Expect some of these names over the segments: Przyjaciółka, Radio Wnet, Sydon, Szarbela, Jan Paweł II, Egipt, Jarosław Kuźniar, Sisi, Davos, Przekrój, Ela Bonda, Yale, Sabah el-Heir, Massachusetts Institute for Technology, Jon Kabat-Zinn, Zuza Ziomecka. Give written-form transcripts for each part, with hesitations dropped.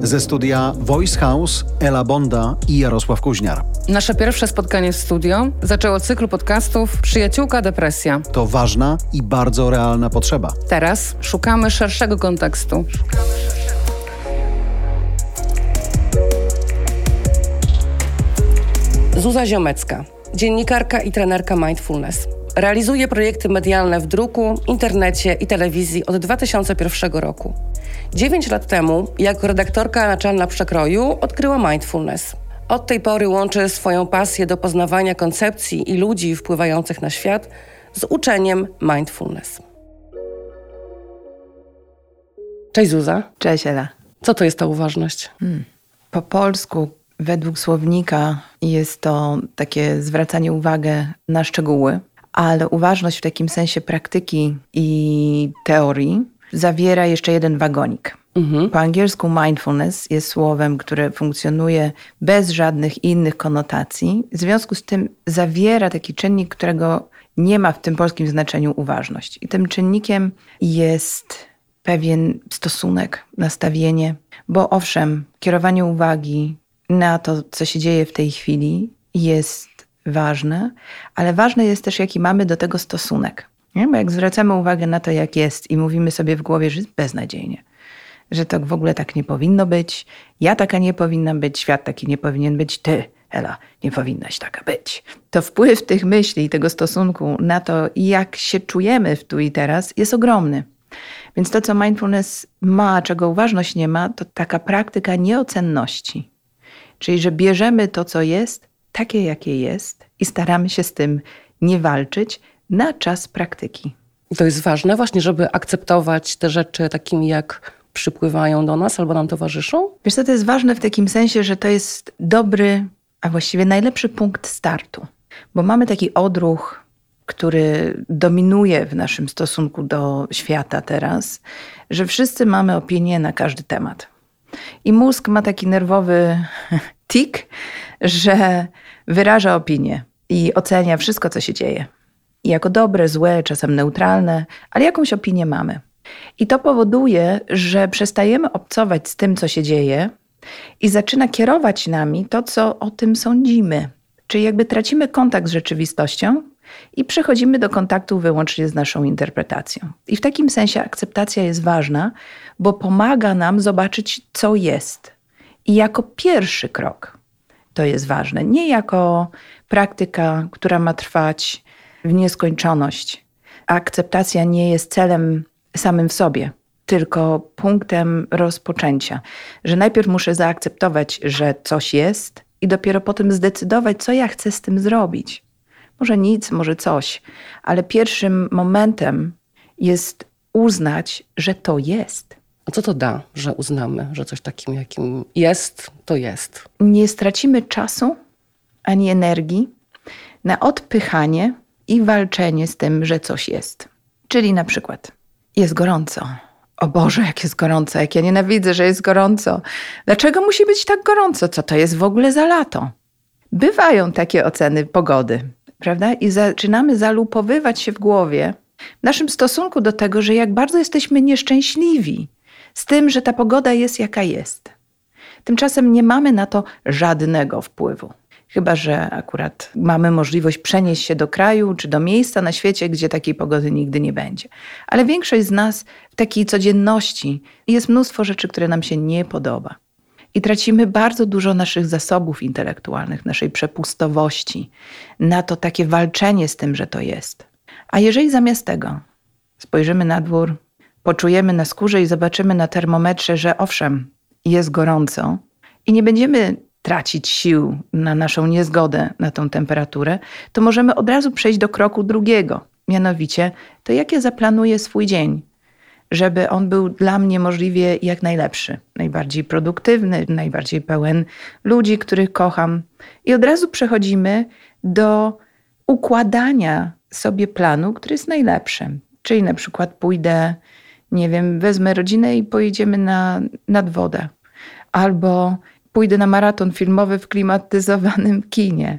Ze studia Voice House Ela Bonda i Jarosław Kuźniar. Nasze pierwsze spotkanie w studio zaczęło cykl podcastów Przyjaciółka, depresja. To ważna i bardzo realna potrzeba. Teraz szukamy szerszego kontekstu. Zuza Ziomecka, dziennikarka i trenerka mindfulness. Realizuje projekty medialne w druku, internecie i telewizji od 2001 roku. 9 lat temu, jako redaktorka naczelna Przekroju, odkryła mindfulness. Od tej pory łączy swoją pasję do poznawania koncepcji i ludzi wpływających na świat z uczeniem mindfulness. Cześć Zuza. Cześć Ela. Co to jest ta uważność? Po polsku według słownika jest to takie zwracanie uwagi na szczegóły, ale uważność w takim sensie praktyki i teorii zawiera jeszcze jeden wagonik. Po angielsku mindfulness jest słowem, które funkcjonuje bez żadnych innych konotacji. W związku z tym zawiera taki czynnik, którego nie ma w tym polskim znaczeniu uważność. I tym czynnikiem jest pewien stosunek, nastawienie, bo owszem, kierowanie uwagi na to, co się dzieje w tej chwili jest ważne, ale ważne jest też, jaki mamy do tego stosunek. Nie? Bo jak zwracamy uwagę na to, jak jest i mówimy sobie w głowie, że jest beznadziejnie, że to w ogóle tak nie powinno być, ja taka nie powinnam być, świat taki nie powinien być, ty, Ela, nie powinnaś taka być. To wpływ tych myśli i tego stosunku na to, jak się czujemy w tu i teraz, jest ogromny. Więc to, co mindfulness ma, czego uważność nie ma, to taka praktyka nieocenności. Czyli, że bierzemy to, co jest, takie, jakie jest i staramy się z tym nie walczyć na czas praktyki. To jest ważne właśnie, żeby akceptować te rzeczy takimi, jak przypływają do nas albo nam towarzyszą? Wiesz co, to jest ważne w takim sensie, że to jest dobry, a właściwie najlepszy punkt startu. Bo mamy taki odruch, który dominuje w naszym stosunku do świata teraz, że wszyscy mamy opinię na każdy temat. I mózg ma taki nerwowy tik, że wyraża opinię i ocenia wszystko, co się dzieje. I jako dobre, złe, czasem neutralne, ale jakąś opinię mamy. I to powoduje, że przestajemy obcować z tym, co się dzieje i zaczyna kierować nami to, co o tym sądzimy. Czyli jakby tracimy kontakt z rzeczywistością i przechodzimy do kontaktu wyłącznie z naszą interpretacją. I w takim sensie akceptacja jest ważna, bo pomaga nam zobaczyć, co jest. I jako pierwszy krok to jest ważne. Nie jako praktyka, która ma trwać w nieskończoność. Akceptacja nie jest celem samym w sobie, tylko punktem rozpoczęcia. Że najpierw muszę zaakceptować, że coś jest i dopiero potem zdecydować, co ja chcę z tym zrobić. Może nic, może coś, ale pierwszym momentem jest uznać, że to jest. A co to da, że uznamy, że coś takim, jakim jest, to jest? Nie stracimy czasu ani energii na odpychanie i walczenie z tym, że coś jest. Czyli na przykład jest gorąco. O Boże, jak jest gorąco, jak ja nienawidzę, że jest gorąco. Dlaczego musi być tak gorąco? Co to jest w ogóle za lato? Bywają takie oceny pogody, prawda? I zaczynamy zalupowywać się w głowie w naszym stosunku do tego, że jak bardzo jesteśmy nieszczęśliwi z tym, że ta pogoda jest jaka jest. Tymczasem nie mamy na to żadnego wpływu. Chyba że akurat mamy możliwość przenieść się do kraju czy do miejsca na świecie, gdzie takiej pogody nigdy nie będzie. Ale większość z nas w takiej codzienności jest mnóstwo rzeczy, które nam się nie podoba. I tracimy bardzo dużo naszych zasobów intelektualnych, naszej przepustowości na to takie walczenie z tym, że to jest. A jeżeli zamiast tego spojrzymy na dwór, poczujemy na skórze i zobaczymy na termometrze, że owszem, jest gorąco i nie będziemy tracić sił na naszą niezgodę na tą temperaturę, to możemy od razu przejść do kroku drugiego. Mianowicie, to jak ja zaplanuję swój dzień, żeby on był dla mnie możliwie jak najlepszy, najbardziej produktywny, najbardziej pełen ludzi, których kocham. I od razu przechodzimy do układania sobie planu, który jest najlepszy. Czyli na przykład pójdę, nie wiem, wezmę rodzinę i pojedziemy nad wodę. Albo pójdę na maraton filmowy w klimatyzowanym kinie.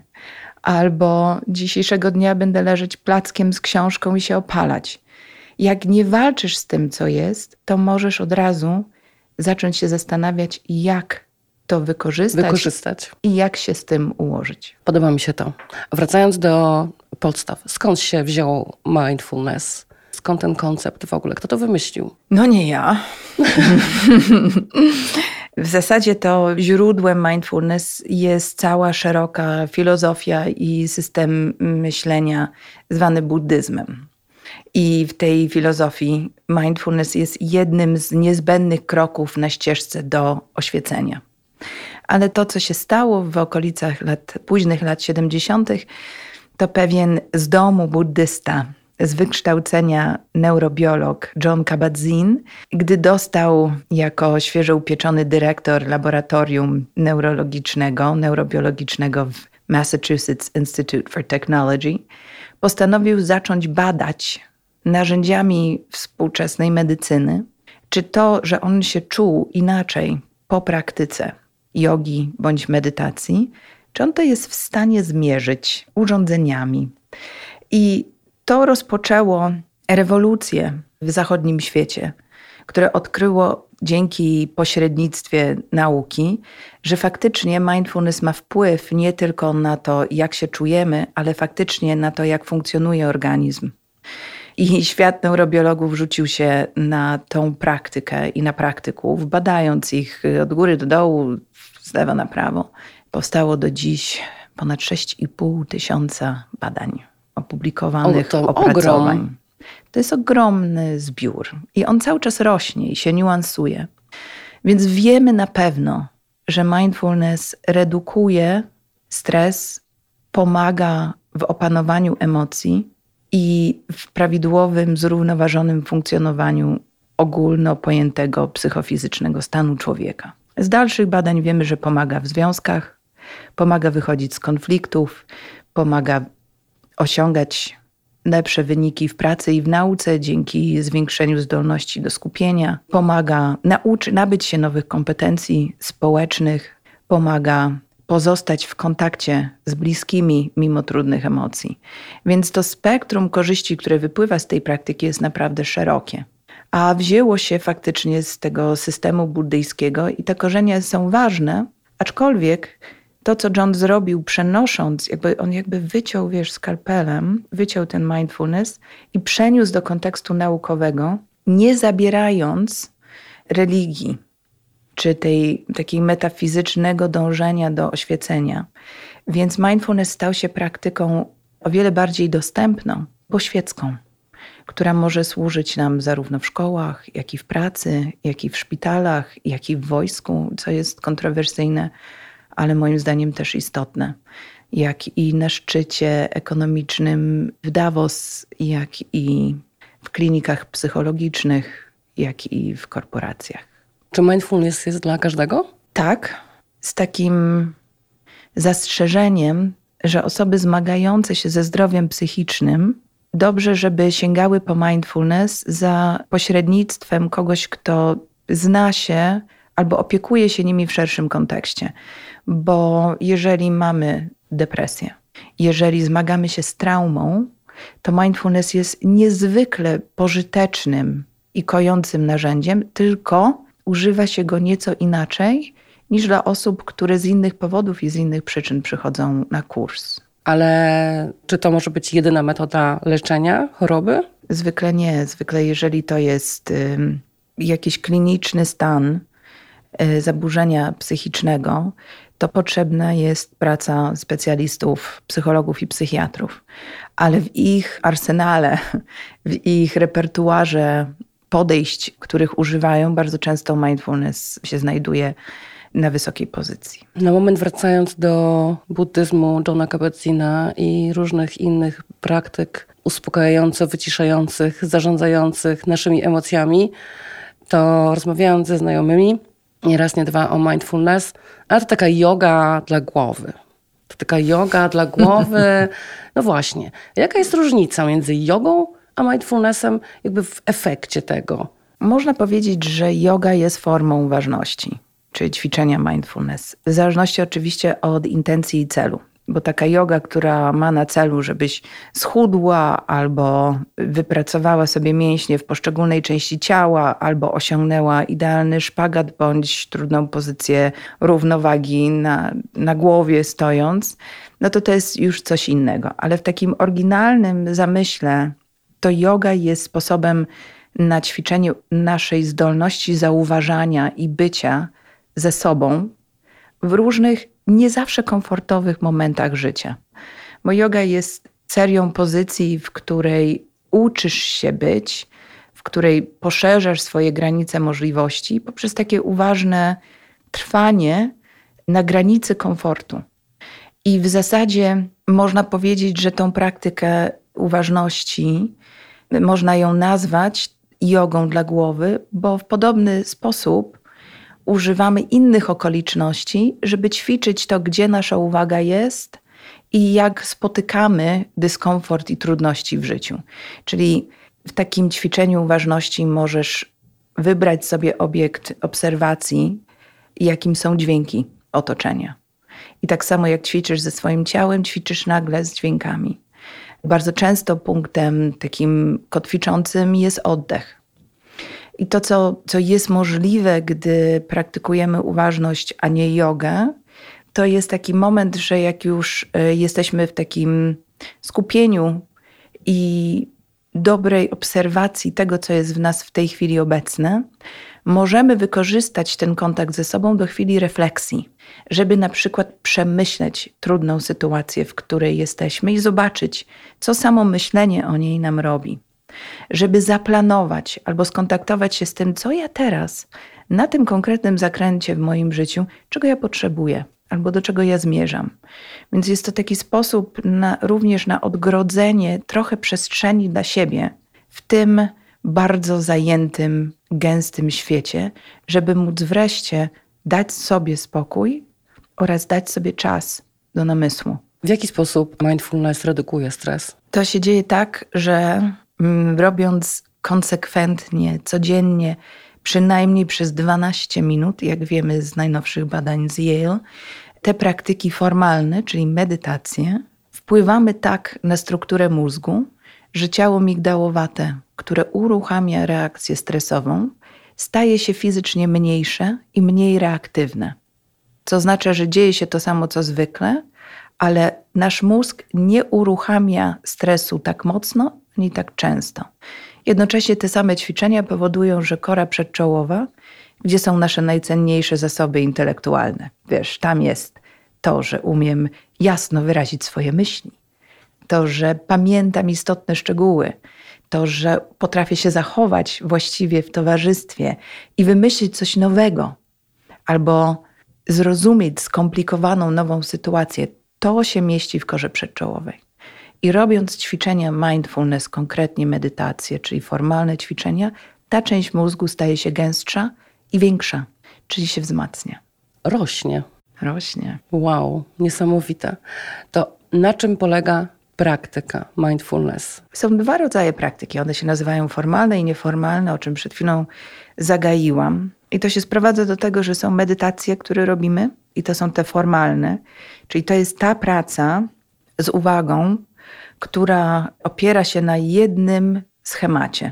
Albo dzisiejszego dnia będę leżeć plackiem z książką i się opalać. Jak nie walczysz z tym, co jest, to możesz od razu zacząć się zastanawiać, jak to wykorzystać i jak się z tym ułożyć. Podoba mi się to. Wracając do podstaw, skąd się wziął mindfulness? Skąd ten koncept w ogóle? Kto to wymyślił? No nie ja. W zasadzie to źródłem mindfulness jest cała szeroka filozofia i system myślenia zwany buddyzmem. I w tej filozofii mindfulness jest jednym z niezbędnych kroków na ścieżce do oświecenia. Ale to, co się stało w okolicach późnych lat 70., to pewien z domu buddysta, z wykształcenia neurobiolog Jon Kabat-Zinn, gdy dostał jako świeżo upieczony dyrektor laboratorium neurobiologicznego w Massachusetts Institute for Technology, postanowił zacząć badać narzędziami współczesnej medycyny, czy to, że on się czuł inaczej po praktyce jogi bądź medytacji, czy on to jest w stanie zmierzyć urządzeniami. I to rozpoczęło rewolucję w zachodnim świecie, które odkryło dzięki pośrednictwie nauki, że faktycznie mindfulness ma wpływ nie tylko na to, jak się czujemy, ale faktycznie na to, jak funkcjonuje organizm. I świat neurobiologów rzucił się na tą praktykę i na praktyków, badając ich od góry do dołu, z lewa na prawo. Powstało do dziś ponad 6,5 tysiąca badań opublikowanych, opracowań. To jest ogromny zbiór i on cały czas rośnie i się niuansuje. Więc wiemy na pewno, że mindfulness redukuje stres, pomaga w opanowaniu emocji i w prawidłowym, zrównoważonym funkcjonowaniu ogólno pojętego psychofizycznego stanu człowieka. Z dalszych badań wiemy, że pomaga w związkach, pomaga wychodzić z konfliktów, pomaga osiągać lepsze wyniki w pracy i w nauce dzięki zwiększeniu zdolności do skupienia, pomaga nabyć się nowych kompetencji społecznych, pomaga pozostać w kontakcie z bliskimi mimo trudnych emocji. Więc to spektrum korzyści, które wypływa z tej praktyki, jest naprawdę szerokie. A wzięło się faktycznie z tego systemu buddyjskiego i te korzenie są ważne, aczkolwiek to, co John zrobił, przenosząc, on wyciął, skalpelem, wyciął ten mindfulness i przeniósł do kontekstu naukowego, nie zabierając religii, czy tej takiej metafizycznego dążenia do oświecenia. Więc mindfulness stał się praktyką o wiele bardziej dostępną, poświecką, która może służyć nam zarówno w szkołach, jak i w pracy, jak i w szpitalach, jak i w wojsku, co jest kontrowersyjne, ale moim zdaniem też istotne, jak i na szczycie ekonomicznym w Davos, jak i w klinikach psychologicznych, jak i w korporacjach. Czy mindfulness jest dla każdego? Tak, z takim zastrzeżeniem, że osoby zmagające się ze zdrowiem psychicznym dobrze, żeby sięgały po mindfulness za pośrednictwem kogoś, kto zna się albo opiekuje się nimi w szerszym kontekście. Bo jeżeli mamy depresję, jeżeli zmagamy się z traumą, to mindfulness jest niezwykle pożytecznym i kojącym narzędziem, tylko używa się go nieco inaczej niż dla osób, które z innych powodów i z innych przyczyn przychodzą na kurs. Ale czy to może być jedyna metoda leczenia choroby? Zwykle nie. Zwykle jeżeli to jest jakiś kliniczny stan zaburzenia psychicznego, to potrzebna jest praca specjalistów, psychologów i psychiatrów. Ale w ich arsenale, w ich repertuarze podejść, których używają, bardzo często mindfulness się znajduje na wysokiej pozycji. Na moment wracając do buddyzmu Jona Kabat-Zinna i różnych innych praktyk uspokajająco wyciszających, zarządzających naszymi emocjami, to rozmawiając ze znajomymi, nie raz, nie dwa o mindfulness, ale to taka joga dla głowy. To taka joga dla głowy. No właśnie. Jaka jest różnica między jogą a mindfulnessem w efekcie tego? Można powiedzieć, że joga jest formą uważności, czyli ćwiczenia mindfulness. W zależności oczywiście od intencji i celu. Bo taka joga, która ma na celu, żebyś schudła albo wypracowała sobie mięśnie w poszczególnej części ciała, albo osiągnęła idealny szpagat bądź trudną pozycję równowagi na głowie stojąc, no to jest już coś innego. Ale w takim oryginalnym zamyśle to joga jest sposobem na ćwiczenie naszej zdolności zauważania i bycia ze sobą w różnych nie zawsze komfortowych momentach życia. Bo joga jest serią pozycji, w której uczysz się być, w której poszerzasz swoje granice możliwości poprzez takie uważne trwanie na granicy komfortu. I w zasadzie można powiedzieć, że tą praktykę uważności można ją nazwać jogą dla głowy, bo w podobny sposób używamy innych okoliczności, żeby ćwiczyć to, gdzie nasza uwaga jest i jak spotykamy dyskomfort i trudności w życiu. Czyli w takim ćwiczeniu uważności możesz wybrać sobie obiekt obserwacji, jakim są dźwięki otoczenia. I tak samo jak ćwiczysz ze swoim ciałem, ćwiczysz nagle z dźwiękami. Bardzo często punktem takim kotwiczącym jest oddech. I to, co jest możliwe, gdy praktykujemy uważność, a nie jogę, to jest taki moment, że jak już jesteśmy w takim skupieniu i dobrej obserwacji tego, co jest w nas w tej chwili obecne, możemy wykorzystać ten kontakt ze sobą do chwili refleksji, żeby na przykład przemyśleć trudną sytuację, w której jesteśmy i zobaczyć, co samo myślenie o niej nam robi. Żeby zaplanować albo skontaktować się z tym, co ja teraz na tym konkretnym zakręcie w moim życiu, czego ja potrzebuję albo do czego ja zmierzam. Więc jest to taki sposób również na odgrodzenie trochę przestrzeni dla siebie w tym bardzo zajętym, gęstym świecie, żeby móc wreszcie dać sobie spokój oraz dać sobie czas do namysłu. W jaki sposób mindfulness redukuje stres? To się dzieje tak, że robiąc konsekwentnie, codziennie, przynajmniej przez 12 minut, jak wiemy z najnowszych badań z Yale, te praktyki formalne, czyli medytacje, wpływamy tak na strukturę mózgu, że ciało migdałowate, które uruchamia reakcję stresową, staje się fizycznie mniejsze i mniej reaktywne. Co oznacza, że dzieje się to samo co zwykle, ale nasz mózg nie uruchamia stresu tak mocno, ani tak często. Jednocześnie te same ćwiczenia powodują, że kora przedczołowa, gdzie są nasze najcenniejsze zasoby intelektualne, wiesz, tam jest to, że umiem jasno wyrazić swoje myśli, to, że pamiętam istotne szczegóły, to, że potrafię się zachować właściwie w towarzystwie i wymyślić coś nowego, albo zrozumieć skomplikowaną nową sytuację, to się mieści w korze przedczołowej. I robiąc ćwiczenia mindfulness, konkretnie medytacje, czyli formalne ćwiczenia, ta część mózgu staje się gęstsza i większa, czyli się wzmacnia. Rośnie. Wow, niesamowite. To na czym polega praktyka mindfulness? Są dwa rodzaje praktyki. One się nazywają formalne i nieformalne, o czym przed chwilą zagaiłam. I to się sprowadza do tego, że są medytacje, które robimy i to są te formalne. Czyli to jest ta praca z uwagą, która opiera się na jednym schemacie,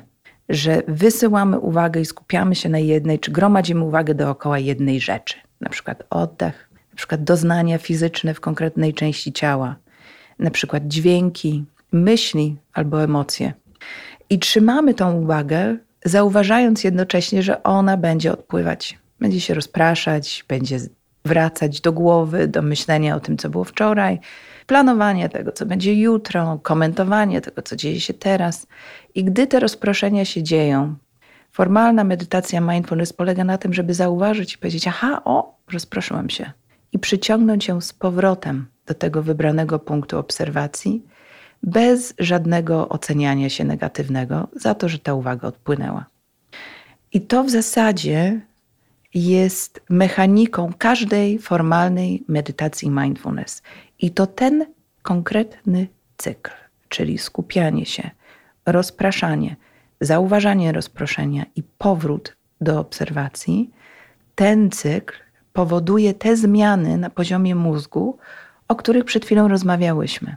że wysyłamy uwagę i skupiamy się na jednej, czy gromadzimy uwagę dookoła jednej rzeczy, na przykład oddech, na przykład doznania fizyczne w konkretnej części ciała, na przykład dźwięki, myśli albo emocje. I trzymamy tą uwagę, zauważając jednocześnie, że ona będzie odpływać, będzie się rozpraszać, będzie wracać do głowy, do myślenia o tym, co było wczoraj, planowanie tego, co będzie jutro, komentowanie tego, co dzieje się teraz. I gdy te rozproszenia się dzieją, formalna medytacja mindfulness polega na tym, żeby zauważyć i powiedzieć, rozproszyłam się. I przyciągnąć ją z powrotem do tego wybranego punktu obserwacji, bez żadnego oceniania się negatywnego za to, że ta uwaga odpłynęła. I to w zasadzie jest mechaniką każdej formalnej medytacji mindfulness. I to ten konkretny cykl, czyli skupianie się, rozpraszanie, zauważanie rozproszenia i powrót do obserwacji, ten cykl powoduje te zmiany na poziomie mózgu, o których przed chwilą rozmawiałyśmy.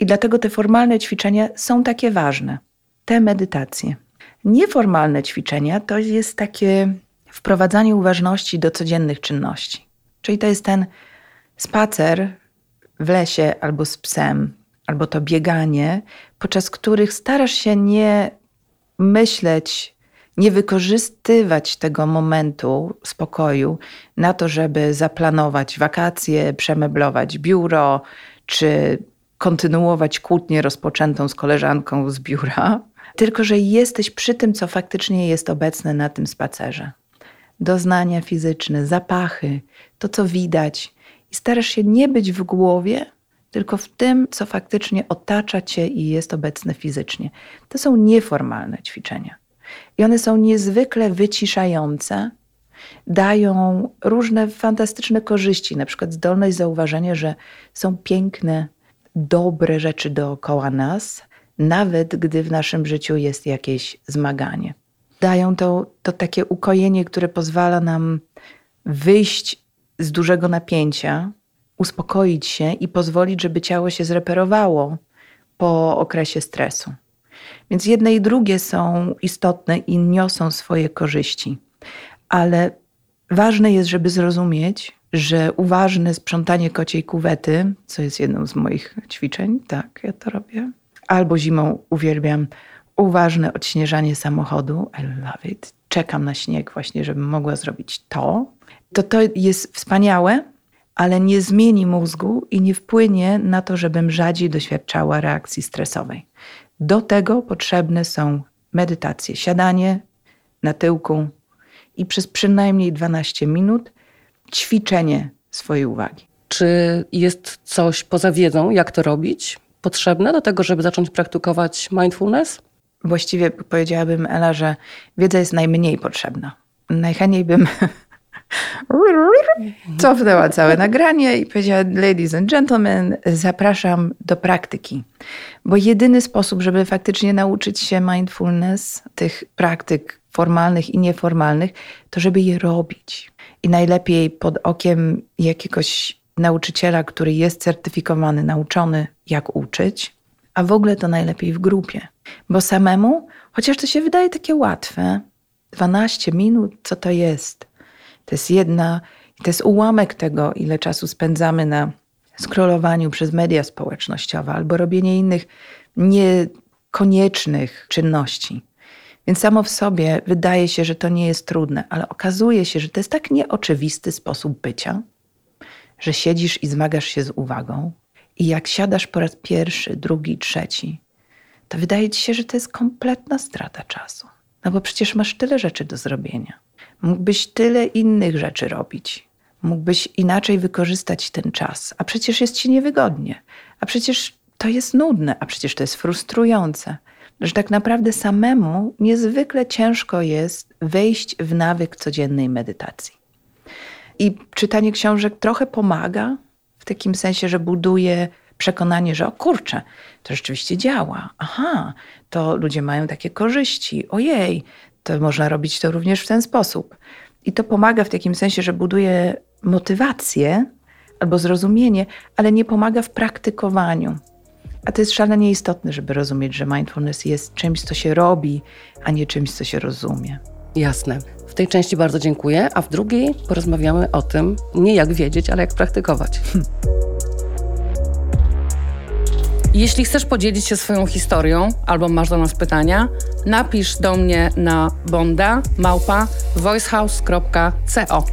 I dlatego te formalne ćwiczenia są takie ważne, te medytacje. Nieformalne ćwiczenia to jest takie wprowadzanie uważności do codziennych czynności. Czyli to jest ten spacer w lesie albo z psem, albo to bieganie, podczas których starasz się nie myśleć, nie wykorzystywać tego momentu spokoju na to, żeby zaplanować wakacje, przemeblować biuro, czy kontynuować kłótnię rozpoczętą z koleżanką z biura, tylko że jesteś przy tym, co faktycznie jest obecne na tym spacerze. Doznania fizyczne, zapachy, to co widać i starasz się nie być w głowie, tylko w tym, co faktycznie otacza cię i jest obecne fizycznie. To są nieformalne ćwiczenia. I one są niezwykle wyciszające, dają różne fantastyczne korzyści, na przykład zdolność zauważenia, że są piękne, dobre rzeczy dookoła nas, nawet gdy w naszym życiu jest jakieś zmaganie. Dają to takie ukojenie, które pozwala nam wyjść z dużego napięcia, uspokoić się i pozwolić, żeby ciało się zreperowało po okresie stresu. Więc jedne i drugie są istotne i niosą swoje korzyści. Ale ważne jest, żeby zrozumieć, że uważne sprzątanie kociej kuwety, co jest jedną z moich ćwiczeń, tak, ja to robię, albo zimą uwielbiam uważne odśnieżanie samochodu, I love it, czekam na śnieg właśnie, żebym mogła zrobić to jest wspaniałe, ale nie zmieni mózgu i nie wpłynie na to, żebym rzadziej doświadczała reakcji stresowej. Do tego potrzebne są medytacje, siadanie na tyłku i przez przynajmniej 12 minut ćwiczenie swojej uwagi. Czy jest coś poza wiedzą, jak to robić, potrzebne do tego, żeby zacząć praktykować mindfulness? Właściwie powiedziałabym, Ela, że wiedza jest najmniej potrzebna. Najchętniej bym cofnęła całe nagranie i powiedziała: ladies and gentlemen, zapraszam do praktyki. Bo jedyny sposób, żeby faktycznie nauczyć się mindfulness, tych praktyk formalnych i nieformalnych, to żeby je robić. I najlepiej pod okiem jakiegoś nauczyciela, który jest certyfikowany, nauczony, jak uczyć, a w ogóle to najlepiej w grupie. Bo samemu, chociaż to się wydaje takie łatwe, 12 minut, co to jest? To jest ułamek tego, ile czasu spędzamy na scrollowaniu przez media społecznościowe albo robienie innych niekoniecznych czynności. Więc samo w sobie wydaje się, że to nie jest trudne, ale okazuje się, że to jest tak nieoczywisty sposób bycia, że siedzisz i zmagasz się z uwagą i jak siadasz po raz pierwszy, drugi, trzeci, to wydaje ci się, że to jest kompletna strata czasu. No bo przecież masz tyle rzeczy do zrobienia. Mógłbyś tyle innych rzeczy robić. Mógłbyś inaczej wykorzystać ten czas. A przecież jest ci niewygodnie. A przecież to jest nudne. A przecież to jest frustrujące. Że tak naprawdę samemu niezwykle ciężko jest wejść w nawyk codziennej medytacji. I czytanie książek trochę pomaga w takim sensie, że buduje przekonanie, że o kurczę, to rzeczywiście działa. Aha, to ludzie mają takie korzyści. Ojej, to można robić to również w ten sposób. I to pomaga w takim sensie, że buduje motywację albo zrozumienie, ale nie pomaga w praktykowaniu. A to jest szalenie istotne, żeby rozumieć, że mindfulness jest czymś, co się robi, a nie czymś, co się rozumie. Jasne. W tej części bardzo dziękuję, a w drugiej porozmawiamy o tym, nie jak wiedzieć, ale jak praktykować. Jeśli chcesz podzielić się swoją historią albo masz do nas pytania, napisz do mnie na bonda@voicehouse.co.